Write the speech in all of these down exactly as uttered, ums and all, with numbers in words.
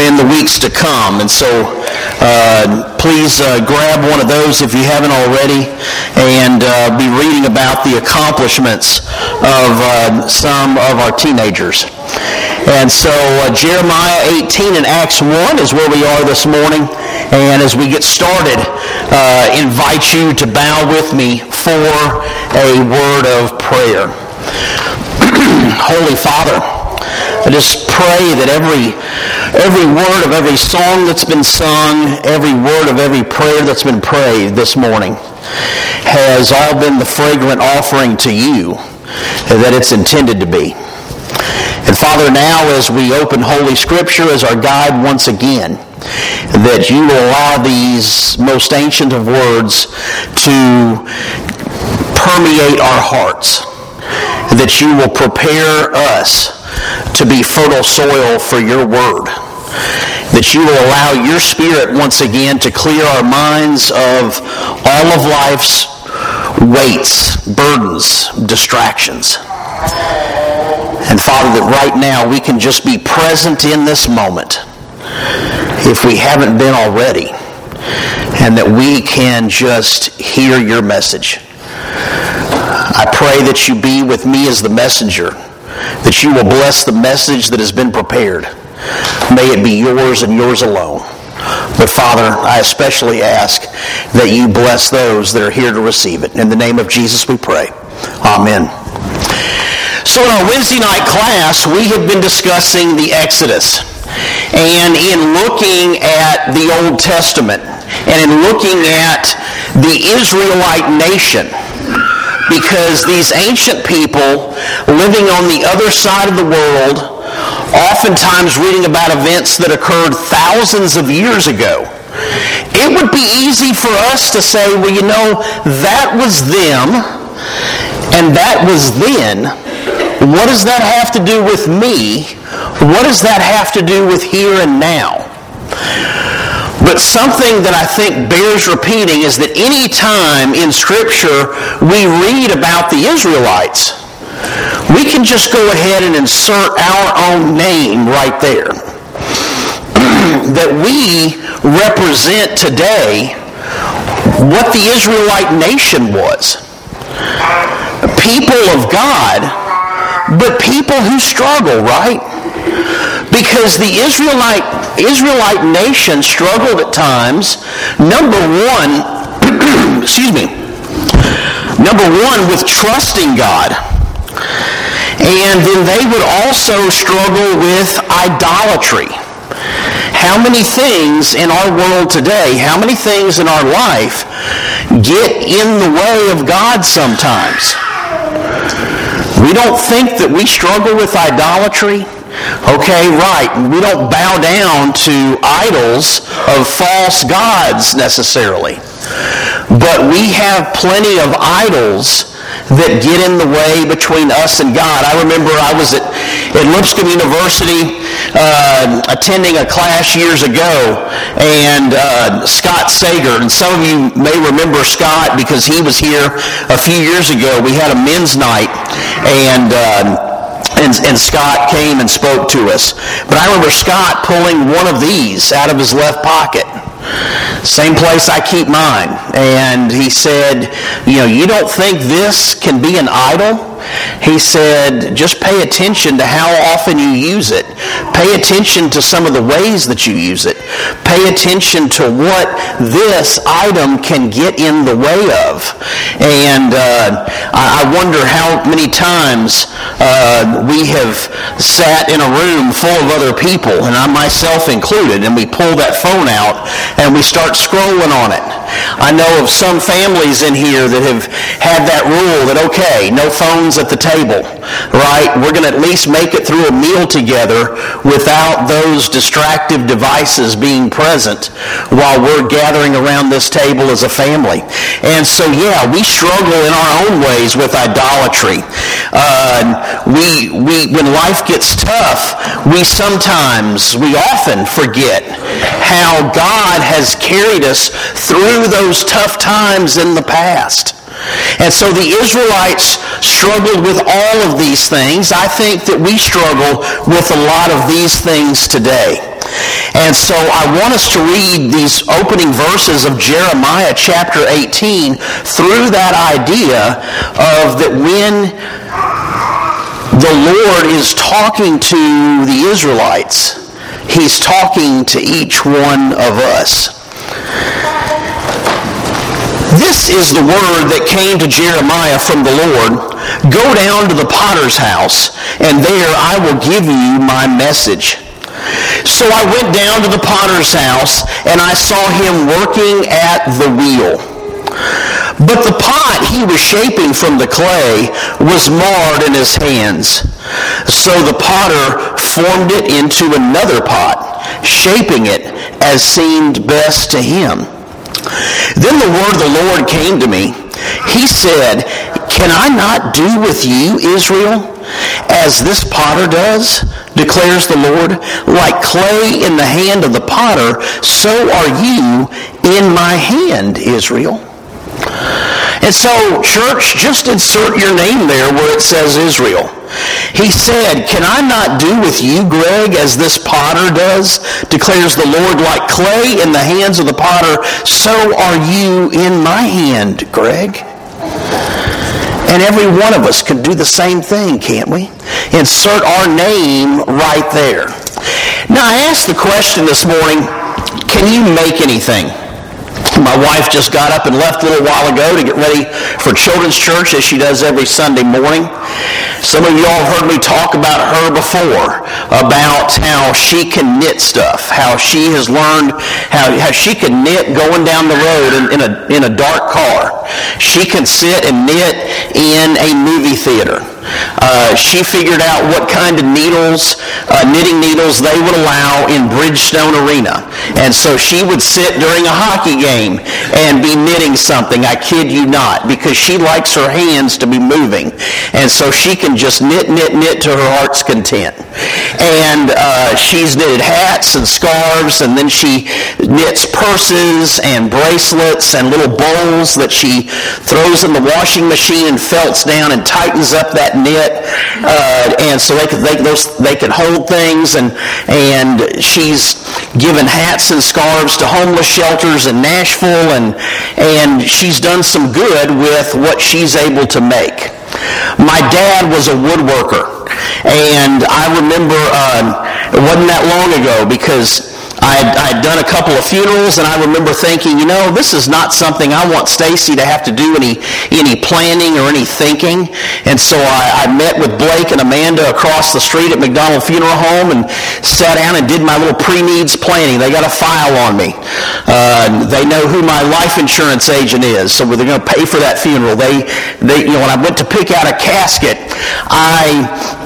in the weeks to come. And so uh, please uh, grab one of those if you haven't already, and uh, be reading about the accomplishments of uh, some of our teenagers. And so uh, Jeremiah eighteen and Acts one is where we are this morning. And as we get started, uh, invite you to bow with me for a word of prayer. Holy Father, I just pray that every every word of every song that's been sung, every word of every prayer that's been prayed this morning has all been the fragrant offering to you that it's intended to be. And Father, now as we open Holy Scripture as our guide once again, that you will allow these most ancient of words to permeate our hearts, that you will prepare us to be fertile soil for your word, that you will allow your Spirit once again to clear our minds of all of life's weights, burdens, distractions. And Father, that right now we can just be present in this moment, if we haven't been already, and that we can just hear your message. I pray that you be with me as the messenger, that you will bless the message that has been prepared. May it be yours and yours alone. But Father, I especially ask that you bless those that are here to receive it. In the name of Jesus we pray. Amen. So in our Wednesday night class, we have been discussing the Exodus. And in looking at the Old Testament, and in looking at the Israelite nation, because these ancient people living on the other side of the world, oftentimes reading about events that occurred thousands of years ago, it would be easy for us to say, well, you know, that was them, and that was then. What does that have to do with me? What does that have to do with here and now? But something that I think bears repeating is that any time in Scripture we read about the Israelites, we can just go ahead and insert our own name right there. That we represent today what the Israelite nation was. People of God, but people who struggle, right? Because the Israelite Israelite nation struggled at times, number one, excuse me, number one with trusting God. And then they would also struggle with idolatry. How many things in our world today, how many things in our life get in the way of God sometimes? We don't think that we struggle with idolatry. Okay, right. We don't bow down to idols of false gods necessarily. But we have plenty of idols that get in the way between us and God. I remember I was at, at Lipscomb University uh, attending a class years ago, and uh, Scott Sager, and some of you may remember Scott because he was here a few years ago. We had a men's night, and uh, And, and Scott came and spoke to us. But I remember Scott pulling one of these out of his left pocket. Same place I keep mine. And he said, you know, you don't think this can be an idol? He said, just pay attention to how often you use it. Pay attention to some of the ways that you use it. Pay attention to what this item can get in the way of. And uh, I wonder how many times uh, we have sat in a room full of other people, and I myself included, and we pull that phone out and we start scrolling on it. I know of some families in here that have had that rule that, okay, no phones at the table, right? We're going to at least make it through a meal together without those distractive devices being present while we're gathering around this table as a family. And so, yeah, we struggle in our own ways with idolatry. Uh, we we when life gets tough, we sometimes, we often forget how God has carried us through those tough times in the past. And so the Israelites struggled with all of these things. I think that we struggle with a lot of these things today. And so I want us to read these opening verses of Jeremiah chapter eighteen through that idea of that when the Lord is talking to the Israelites, He's talking to each one of us. This is the word that came to Jeremiah from the Lord. Go down to the potter's house, and there I will give you my message. So I went down to the potter's house, and I saw him working at the wheel. But the pot he was shaping from the clay was marred in his hands. So the potter formed it into another pot, shaping it as seemed best to him. Then the word of the Lord came to me. He said, Can I not do with you, Israel, as this potter does, declares the Lord? Like clay in the hand of the potter, so are you in my hand, Israel. And so, church, just insert your name there where it says Israel. He said, Can I not do with you, Greg, as this potter does, declares the Lord, like clay in the hands of the potter, so are you in my hand, Greg. And every one of us can do the same thing, can't we? Insert our name right there. Now, I asked the question this morning, can you make anything? My wife just got up and left a little while ago to get ready for Children's Church, as she does every Sunday morning. Some of y'all have heard me talk about her before, about how she can knit stuff, how she has learned how, how she can knit going down the road in, in, a, in a dark car. She can sit and knit in a movie theater. Uh, she figured out what kind of needles, uh, knitting needles, they would allow in Bridgestone Arena. And so she would sit during a hockey game and be knitting something, I kid you not, because she likes her hands to be moving. And so she can just knit, knit, knit to her heart's content. And uh, she's knitted hats and scarves, and then she knits purses and bracelets and little bowls that she throws in the washing machine and felts down and tightens up that knit, uh, and so they could they, those, they could hold things, and and she's given hats and scarves to homeless shelters in Nashville, and and she's done some good with what she's able to make. My dad was a woodworker, and I remember uh, it wasn't that long ago, because I had, I had done a couple of funerals, and I remember thinking, you know, this is not something I want Stacy to have to do any any planning or any thinking. And so I, I met with Blake and Amanda across the street at McDonald Funeral Home and sat down and did my little pre-needs planning. They got a file on me. Uh, they know who my life insurance agent is, so they're going to pay for that funeral. They, they, you know, when I went to pick out a casket, I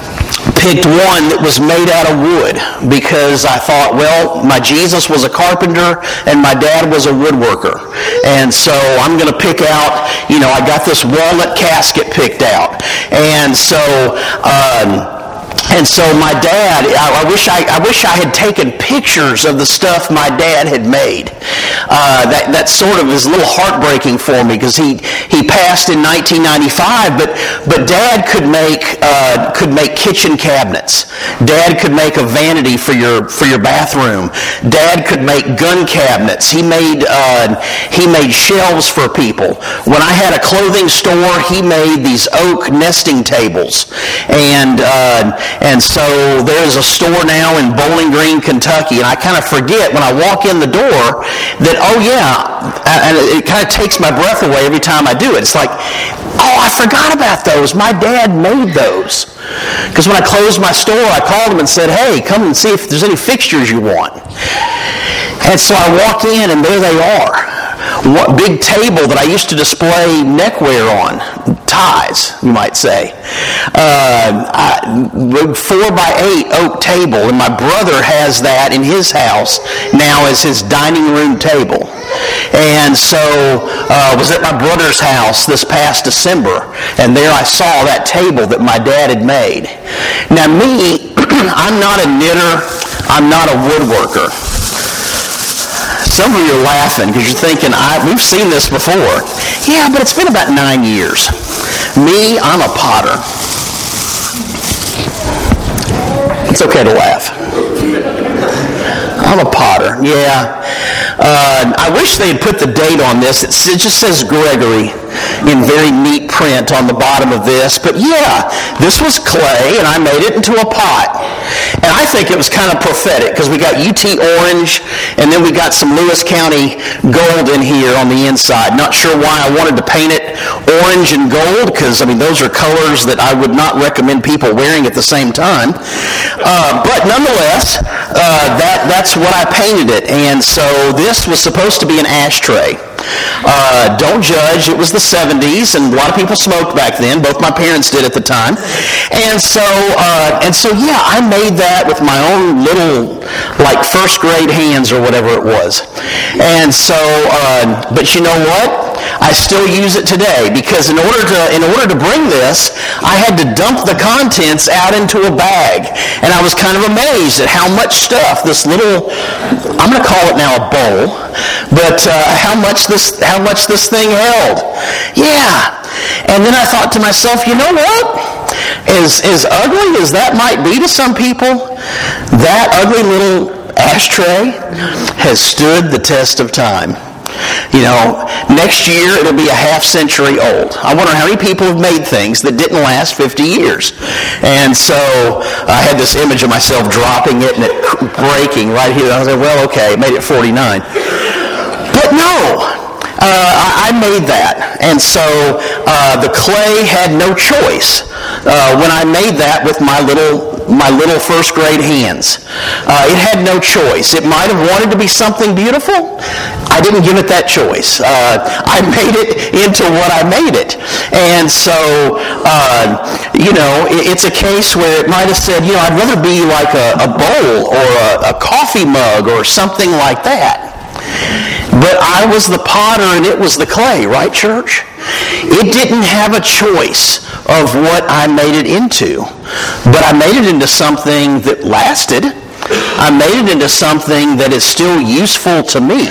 picked one that was made out of wood, because I thought, well, my Jesus was a carpenter and my dad was a woodworker, and so I'm going to pick out, you know, I got this walnut casket picked out. And so um, and so my dad, I, I wish I, I wish I had taken pictures of the stuff my dad had made. Uh, that, that sort of is a little heartbreaking for me, because he, he passed in nineteen ninety-five, but but Dad could make uh, could make kitchen cabinets. Dad could make a vanity for your for your bathroom. Dad could make gun cabinets. He made uh, he made shelves for people. When I had a clothing store, he made these oak nesting tables, and uh, and so there's a store now in Bowling Green, Kentucky, and I kind of forget when I walk in the door that, oh yeah, and it kind of takes my breath away every time I do it. It's like, oh, I forgot about those. My dad made those. Because when I closed my store, I called him and said, hey, come and see if there's any fixtures you want. And so I walk in, and there they are. What big table that I used to display neckwear on, ties, you might say. Uh, I, four by eight oak table, and my brother has that in his house now as his dining room table. And so I uh, was at my brother's house this past December, and there I saw that table that my dad had made. Now me, I'm not a knitter, I'm not a woodworker. Some of you are laughing because you're thinking, I, we've seen this before. Yeah, but it's been about nine years. Me, I'm a potter. It's okay to laugh. I'm a potter. Yeah. Uh, I wish they had put the date on this. It just says Gregory in very neat print on the bottom of this. But yeah, this was clay, and I made it into a pot. And I think it was kind of prophetic, because we got U T orange, and then we got some Lewis County gold in here on the inside. Not sure why I wanted to paint it orange and gold, because, I mean, those are colors that I would not recommend people wearing at the same time. Uh, but nonetheless, uh, that, that's what I painted it. And so this was supposed to be an ashtray. Uh, don't judge. It was the seventies, and a lot of people smoked back then. Both my parents did at the time, and so uh, and so yeah, I made that with my own little, like, first grade hands or whatever it was. And so, uh, but you know what? I still use it today, because in order to in order to bring this, I had to dump the contents out into a bag, and I was kind of amazed at how much stuff this little, I'm going to call it now a bowl, but uh, how much this how much this thing held. Yeah. And then I thought to myself, you know what? As as ugly as that might be to some people, that ugly little ashtray has stood the test of time. You know, next year it'll be a half century old. I wonder how many people have made things that didn't last fifty years. And so I had this image of myself dropping it and it breaking right here. I was like, well, okay, it made it forty-nine. But no! Uh, I made that, and so uh, the clay had no choice uh, when I made that with my little my little first grade hands. Uh, it had no choice. It might have wanted to be something beautiful. I didn't give it that choice. Uh, I made it into what I made it, and so uh, you know, it, it's a case where it might have said, you know, I'd rather be like a, a bowl or a, a coffee mug or something like that. But I was the potter and it was the clay, right, church? It didn't have a choice of what I made it into. But I made it into something that lasted. I made it into something that is still useful to me,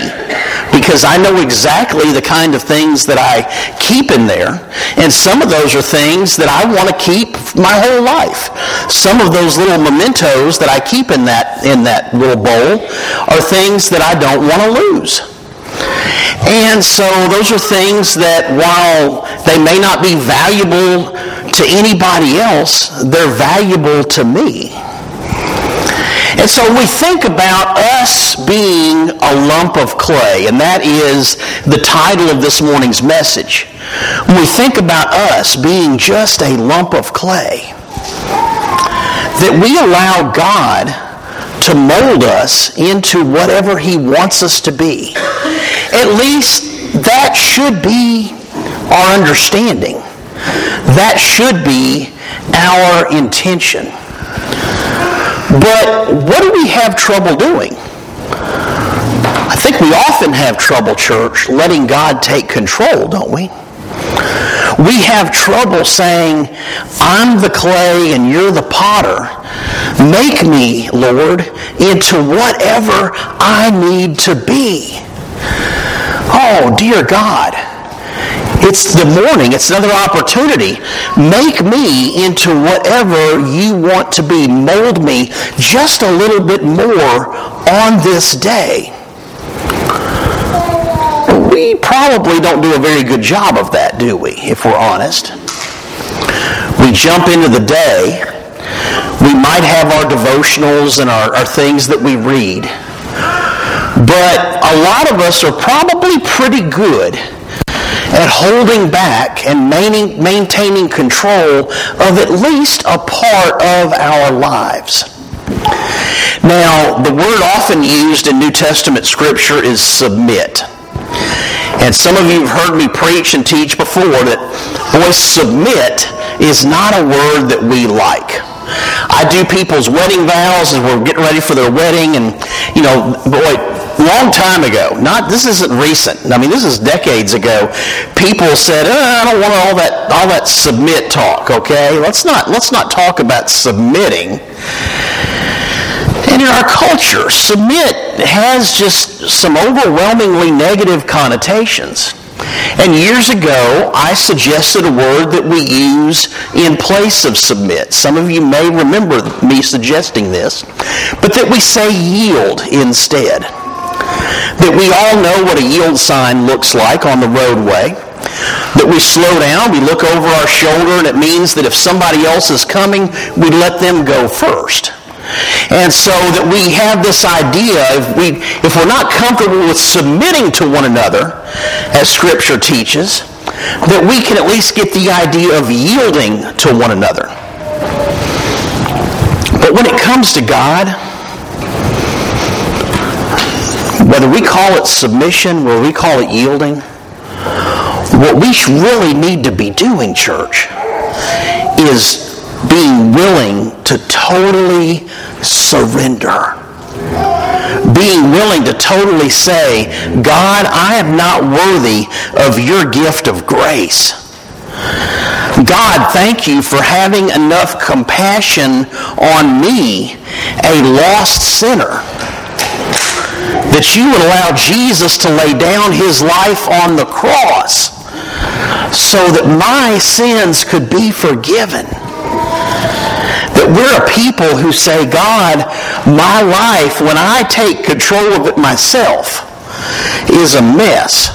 because I know exactly the kind of things that I keep in there. And some of those are things that I want to keep my whole life. Some of those little mementos that I keep in that, in that little bowl are things that I don't want to lose. And so those are things that, while they may not be valuable to anybody else, they're valuable to me. And so we think about us being a lump of clay, and that is the title of this morning's message. When we think about us being just a lump of clay, that we allow God to mold us into whatever He wants us to be. At least that should be our understanding. That should be our intention. But what do we have trouble doing? I think we often have trouble, church, letting God take control, don't we? We have trouble saying, I'm the clay and you're the potter. Make me, Lord, into whatever I need to be. Oh, dear God. It's the morning. It's another opportunity. Make me into whatever you want to be. Mold me just a little bit more on this day. We probably don't do a very good job of that, do we, if we're honest? We jump into the day. We might have our devotionals and our, our things that we read. But a lot of us are probably pretty good at holding back and maintaining control of at least a part of our lives. Now, the word often used in New Testament Scripture is submit. And some of you have heard me preach and teach before that, boy, submit is not a word that we like. I do people's wedding vows as we're getting ready for their wedding, and, you know, boy, long time ago, not this isn't recent, I mean, this is decades ago, people said, oh, I don't want all that all that submit talk, okay? Let's not let's not talk about submitting. And in our culture, submit has just some overwhelmingly negative connotations. And years ago, I suggested a word that we use in place of submit. Some of you may remember me suggesting this, but that we say yield instead. That we all know what a yield sign looks like on the roadway. That we slow down, we look over our shoulder, and it means that if somebody else is coming, we let them go first. And so that we have this idea, if, we, if we're not comfortable with submitting to one another, as Scripture teaches, that we can at least get the idea of yielding to one another. But when it comes to God, whether we call it submission or we call it yielding, what we really need to be doing, church, is being willing to totally surrender. Being willing to totally say, God, I am not worthy of your gift of grace. God, thank you for having enough compassion on me, a lost sinner, that you would allow Jesus to lay down his life on the cross so that my sins could be forgiven. That we're a people who say, God, my life, when I take control of it myself, is a mess.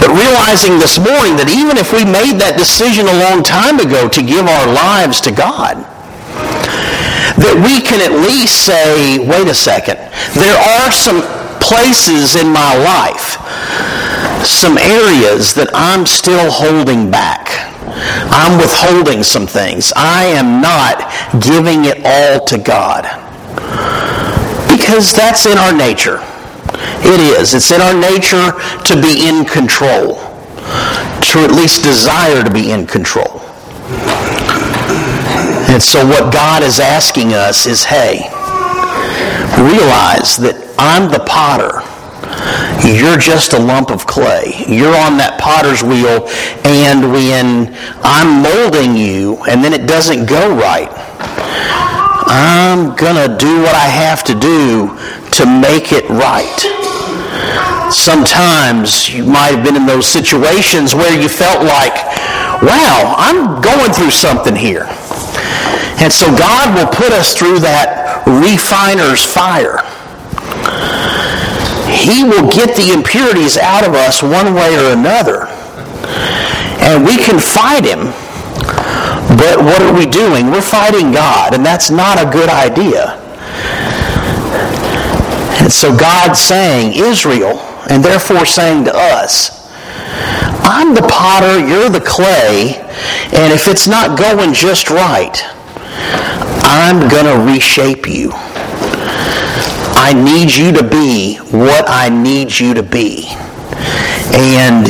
But realizing this morning that even if we made that decision a long time ago to give our lives to God, that we can at least say, wait a second, there are some places in my life, some areas that I'm still holding back. I'm withholding some things. I am not giving it all to God. Because that's in our nature. It is. It's in our nature to be in control. To at least desire to be in control. And so what God is asking us is, hey, realize that I'm the potter. You're just a lump of clay. You're on that potter's wheel, and when I'm molding you and then it doesn't go right, I'm going to do what I have to do to make it right. Sometimes you might have been in those situations where you felt like, wow, I'm going through something here. And so God will put us through that refiner's fire. He will get the impurities out of us one way or another. And we can fight him, but what are we doing? We're fighting God, and that's not a good idea. And so God's saying, Israel, and therefore saying to us, I'm the potter, you're the clay, and if it's not going just right, I'm going to reshape you. I need you to be what I need you to be. And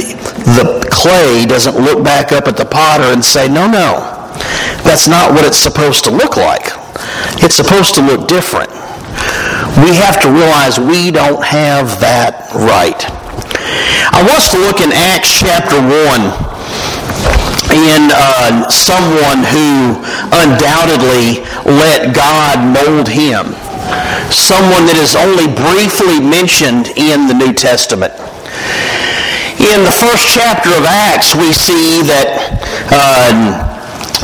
the clay doesn't look back up at the potter and say, no, no, that's not what it's supposed to look like. It's supposed to look different. We have to realize we don't have that right. I want us to look in Acts chapter one. in uh, someone who undoubtedly let God mold him. Someone that is only briefly mentioned in the New Testament. In the first chapter of Acts, we see that uh,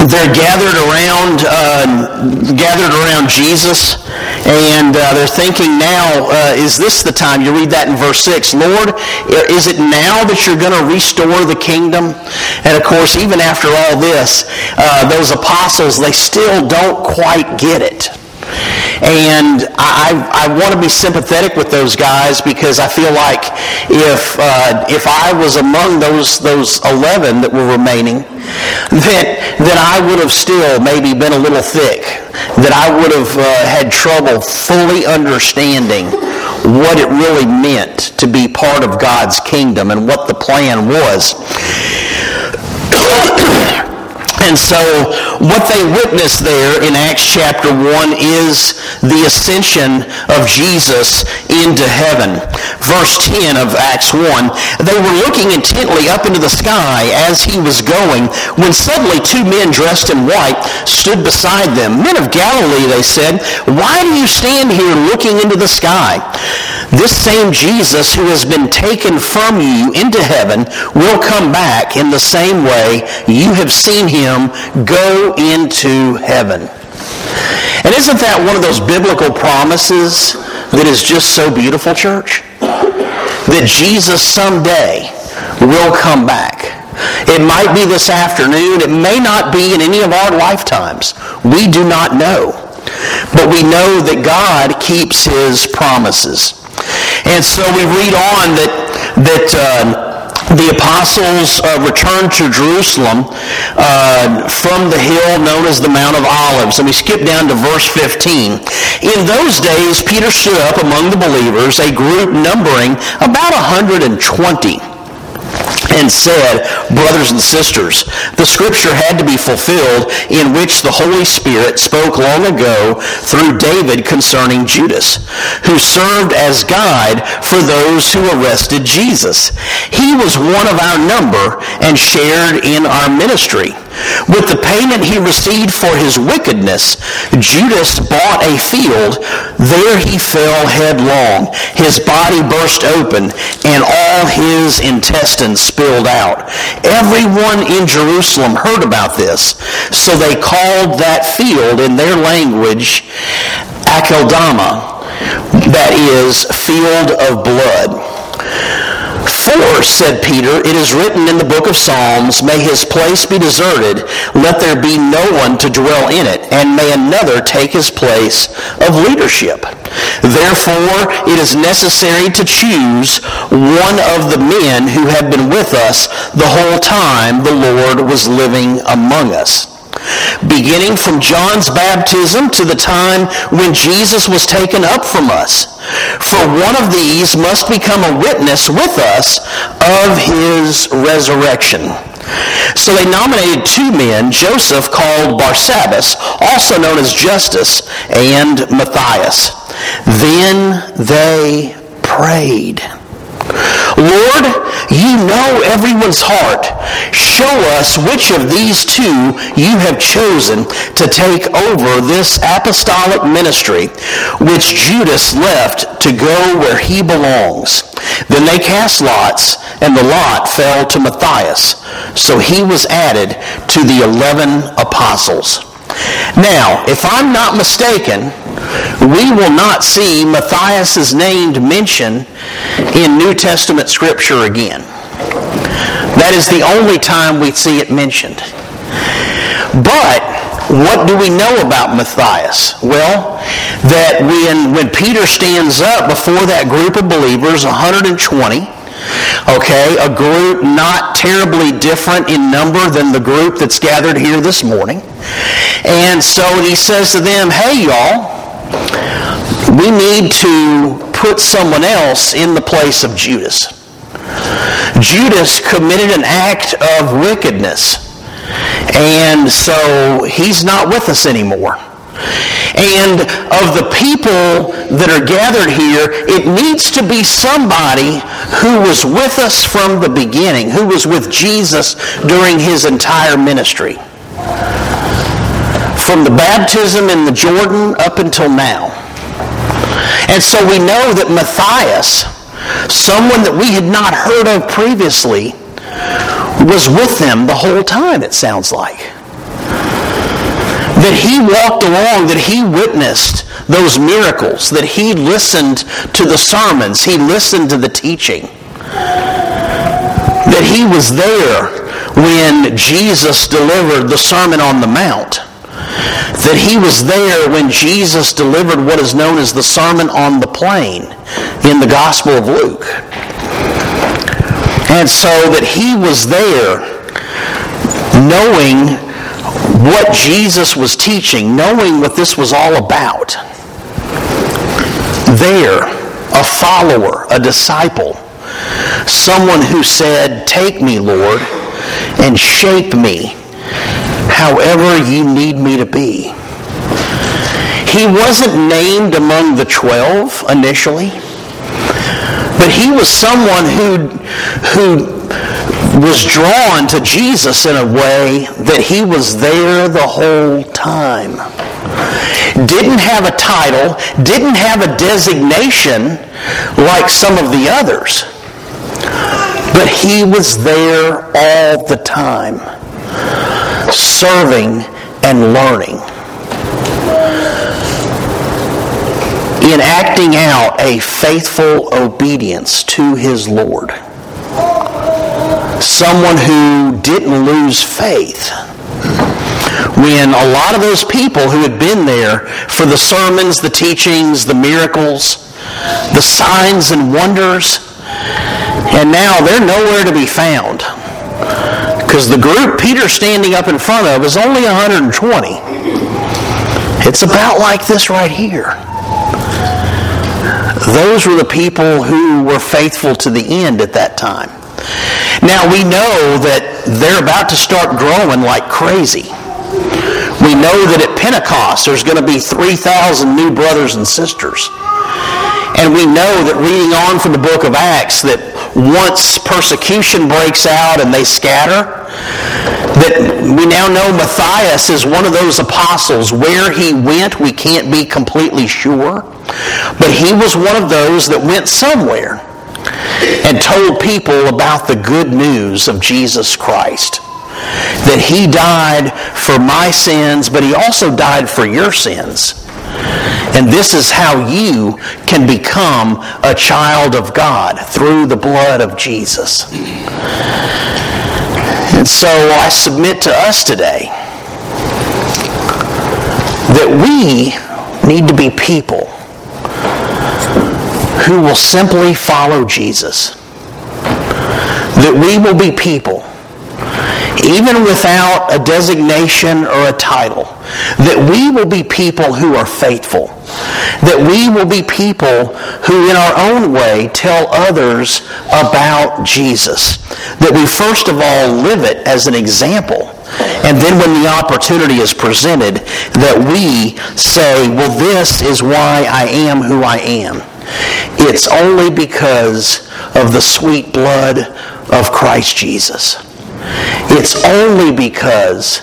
they're gathered around, uh, gathered around Jesus, and uh, they're thinking now, uh, is this the time? You read that in verse six. Lord, is it now that you're going to restore the kingdom? And of course, even after all this, uh, those apostles, they still don't quite get it. And I, I want to be sympathetic with those guys because I feel like if uh, if I was among those those eleven that were remaining, that that I would have still maybe been a little thick, that I would have uh, had trouble fully understanding what it really meant to be part of God's kingdom and what the plan was. And so what they witness there in Acts chapter one is the ascension of Jesus into heaven. Verse ten of Acts one, they were looking intently up into the sky as he was going, when suddenly two men dressed in white stood beside them. Men of Galilee, they said, why do you stand here looking into the sky? This same Jesus who has been taken from you into heaven will come back in the same way you have seen him go into heaven. And isn't that one of those biblical promises that is just so beautiful, church? That Jesus someday will come back. It might be this afternoon. It may not be in any of our lifetimes. We do not know. But we know that God keeps his promises. And so we read on that that uh, the apostles uh, returned to Jerusalem uh, from the hill known as the Mount of Olives. And we skip down to verse fifteen. In those days, Peter stood up among the believers, a group numbering about one hundred twenty. And said, brothers and sisters, the scripture had to be fulfilled in which the Holy Spirit spoke long ago through David concerning Judas, who served as guide for those who arrested Jesus. He was one of our number and shared in our ministry. With the payment he received for his wickedness, Judas bought a field. There he fell headlong. His body burst open, and all his intestines spilled out. Everyone in Jerusalem heard about this, so they called that field in their language Akeldama, that is, field of blood. For, said Peter, it is written in the book of Psalms, may his place be deserted, let there be no one to dwell in it, and may another take his place of leadership. Therefore, it is necessary to choose one of the men who have been with us the whole time the Lord was living among us. Beginning from John's baptism to the time when Jesus was taken up from us. For one of these must become a witness with us of his resurrection. So they nominated two men, Joseph called Barsabbas, also known as Justus, and Matthias. Then they prayed. Lord, you know everyone's heart. Show us which of these two you have chosen to take over this apostolic ministry, which Judas left to go where he belongs. Then they cast lots, and the lot fell to Matthias. So he was added to the eleven apostles. Now, if I'm not mistaken, we will not see Matthias' name mentioned in New Testament Scripture again. That is the only time we see it mentioned. But what do we know about Matthias? Well, that when, when Peter stands up before that group of believers, one hundred twenty, okay, a group not terribly different in number than the group that's gathered here this morning. And so he says to them, hey, y'all, we need to put someone else in the place of Judas. Judas committed an act of wickedness, and so he's not with us anymore. And of the people that are gathered here, it needs to be somebody who was with us from the beginning, who was with Jesus during his entire ministry. From the baptism in the Jordan up until now. And so we know that Matthias, someone that we had not heard of previously, was with them the whole time, it sounds like. That he walked along, that he witnessed those miracles, that he listened to the sermons, he listened to the teaching. That he was there when Jesus delivered the Sermon on the Mount. That he was there when Jesus delivered what is known as the Sermon on the Plain in the Gospel of Luke. And so that he was there knowing what Jesus was teaching, knowing what this was all about. There, a follower, a disciple, someone who said, "Take me, Lord, and shape me however you need me to be." He wasn't named among the twelve initially, but he was someone who, who was drawn to Jesus in a way that he was there the whole time. didn't have a title, didn't have a designation like some of the others. But he was there all the time, serving and learning, in acting out a faithful obedience to his Lord. Someone who didn't lose faith. When a lot of those people who had been there for the sermons, the teachings, the miracles, the signs and wonders, and now they're nowhere to be found. Because the group Peter's standing up in front of is only one hundred twenty. It's about like this right here. Those were the people who were faithful to the end at that time. Now we know that they're about to start growing like crazy. We know that at Pentecost there's going to be three thousand new brothers and sisters. And we know that reading on from the book of Acts that once persecution breaks out and they scatter, that we now know Matthias is one of those apostles. Where he went, we can't be completely sure. But he was one of those that went somewhere and told people about the good news of Jesus Christ. That he died for my sins, but he also died for your sins. And this is how you can become a child of God, through the blood of Jesus. And so I submit to us today that we need to be people who will simply follow Jesus. That we will be people, even without a designation or a title, that we will be people who are faithful. That we will be people who in our own way tell others about Jesus. That we first of all live it as an example. And then when the opportunity is presented, that we say, well, this is why I am who I am. It's only because of the sweet blood of Christ Jesus. It's only because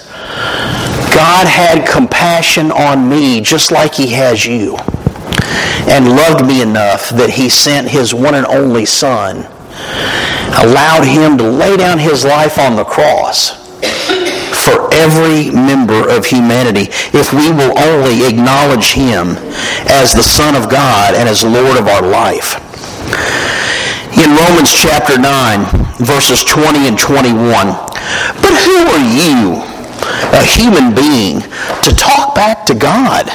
God had compassion on me just like He has you, and loved me enough that He sent His one and only Son, allowed Him to lay down His life on the cross for every member of humanity, if we will only acknowledge Him as the Son of God and as Lord of our life. In Romans chapter nine, verses twenty and twenty-one, "But who are you, a human being, to talk back to God?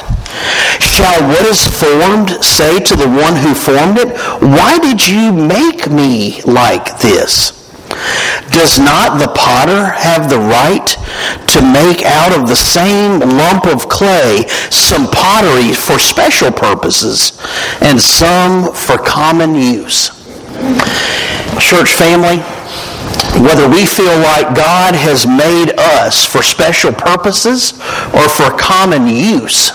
Shall what is formed say to the one who formed it, 'Why did you make me like this?' Does not the potter have the right to make out of the same lump of clay some pottery for special purposes and some for common use?" Church family, whether we feel like God has made us for special purposes or for common use,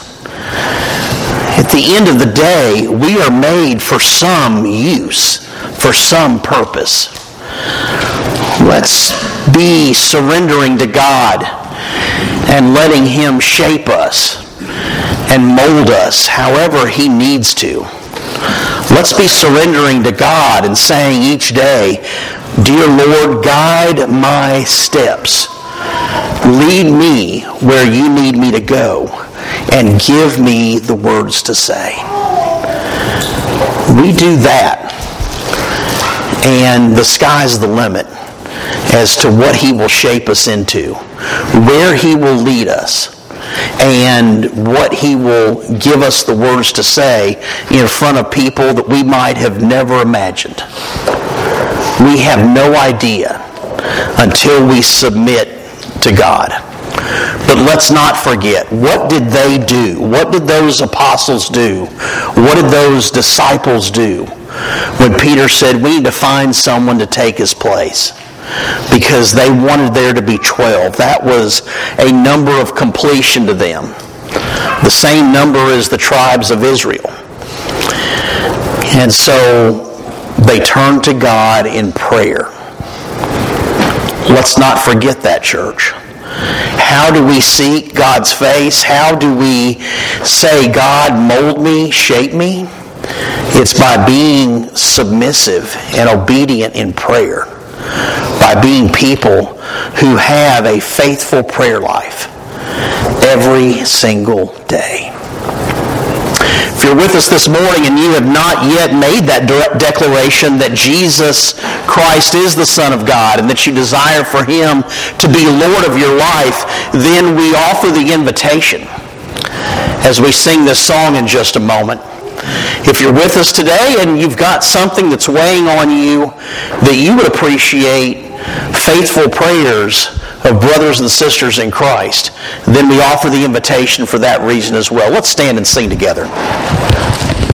at the end of the day, we are made for some use, for some purpose. Let's be surrendering to God and letting Him shape us and mold us however He needs to. Let's be surrendering to God and saying each day, "Dear Lord, guide my steps. Lead me where you need me to go, and give me the words to say." We do that, and the sky's the limit as to what He will shape us into, where He will lead us, and what He will give us the words to say in front of people that we might have never imagined. We have no idea until we submit to God. But let's not forget, what did they do? What did those apostles do? What did those disciples do when Peter said, "We need to find someone to take his place"? Because they wanted there to be twelve. That was a number of completion to them. The same number as the tribes of Israel. And so they turned to God in prayer. Let's not forget that, church. How do we seek God's face? How do we say, God, mold me, shape me? It's by being submissive and obedient in prayer. By being people who have a faithful prayer life every single day. If you're with us this morning and you have not yet made that direct declaration that Jesus Christ is the Son of God and that you desire for Him to be Lord of your life, then we offer the invitation as we sing this song in just a moment. If you're with us today and you've got something that's weighing on you that you would appreciate faithful prayers of brothers and sisters in Christ, then we offer the invitation for that reason as well. Let's stand and sing together.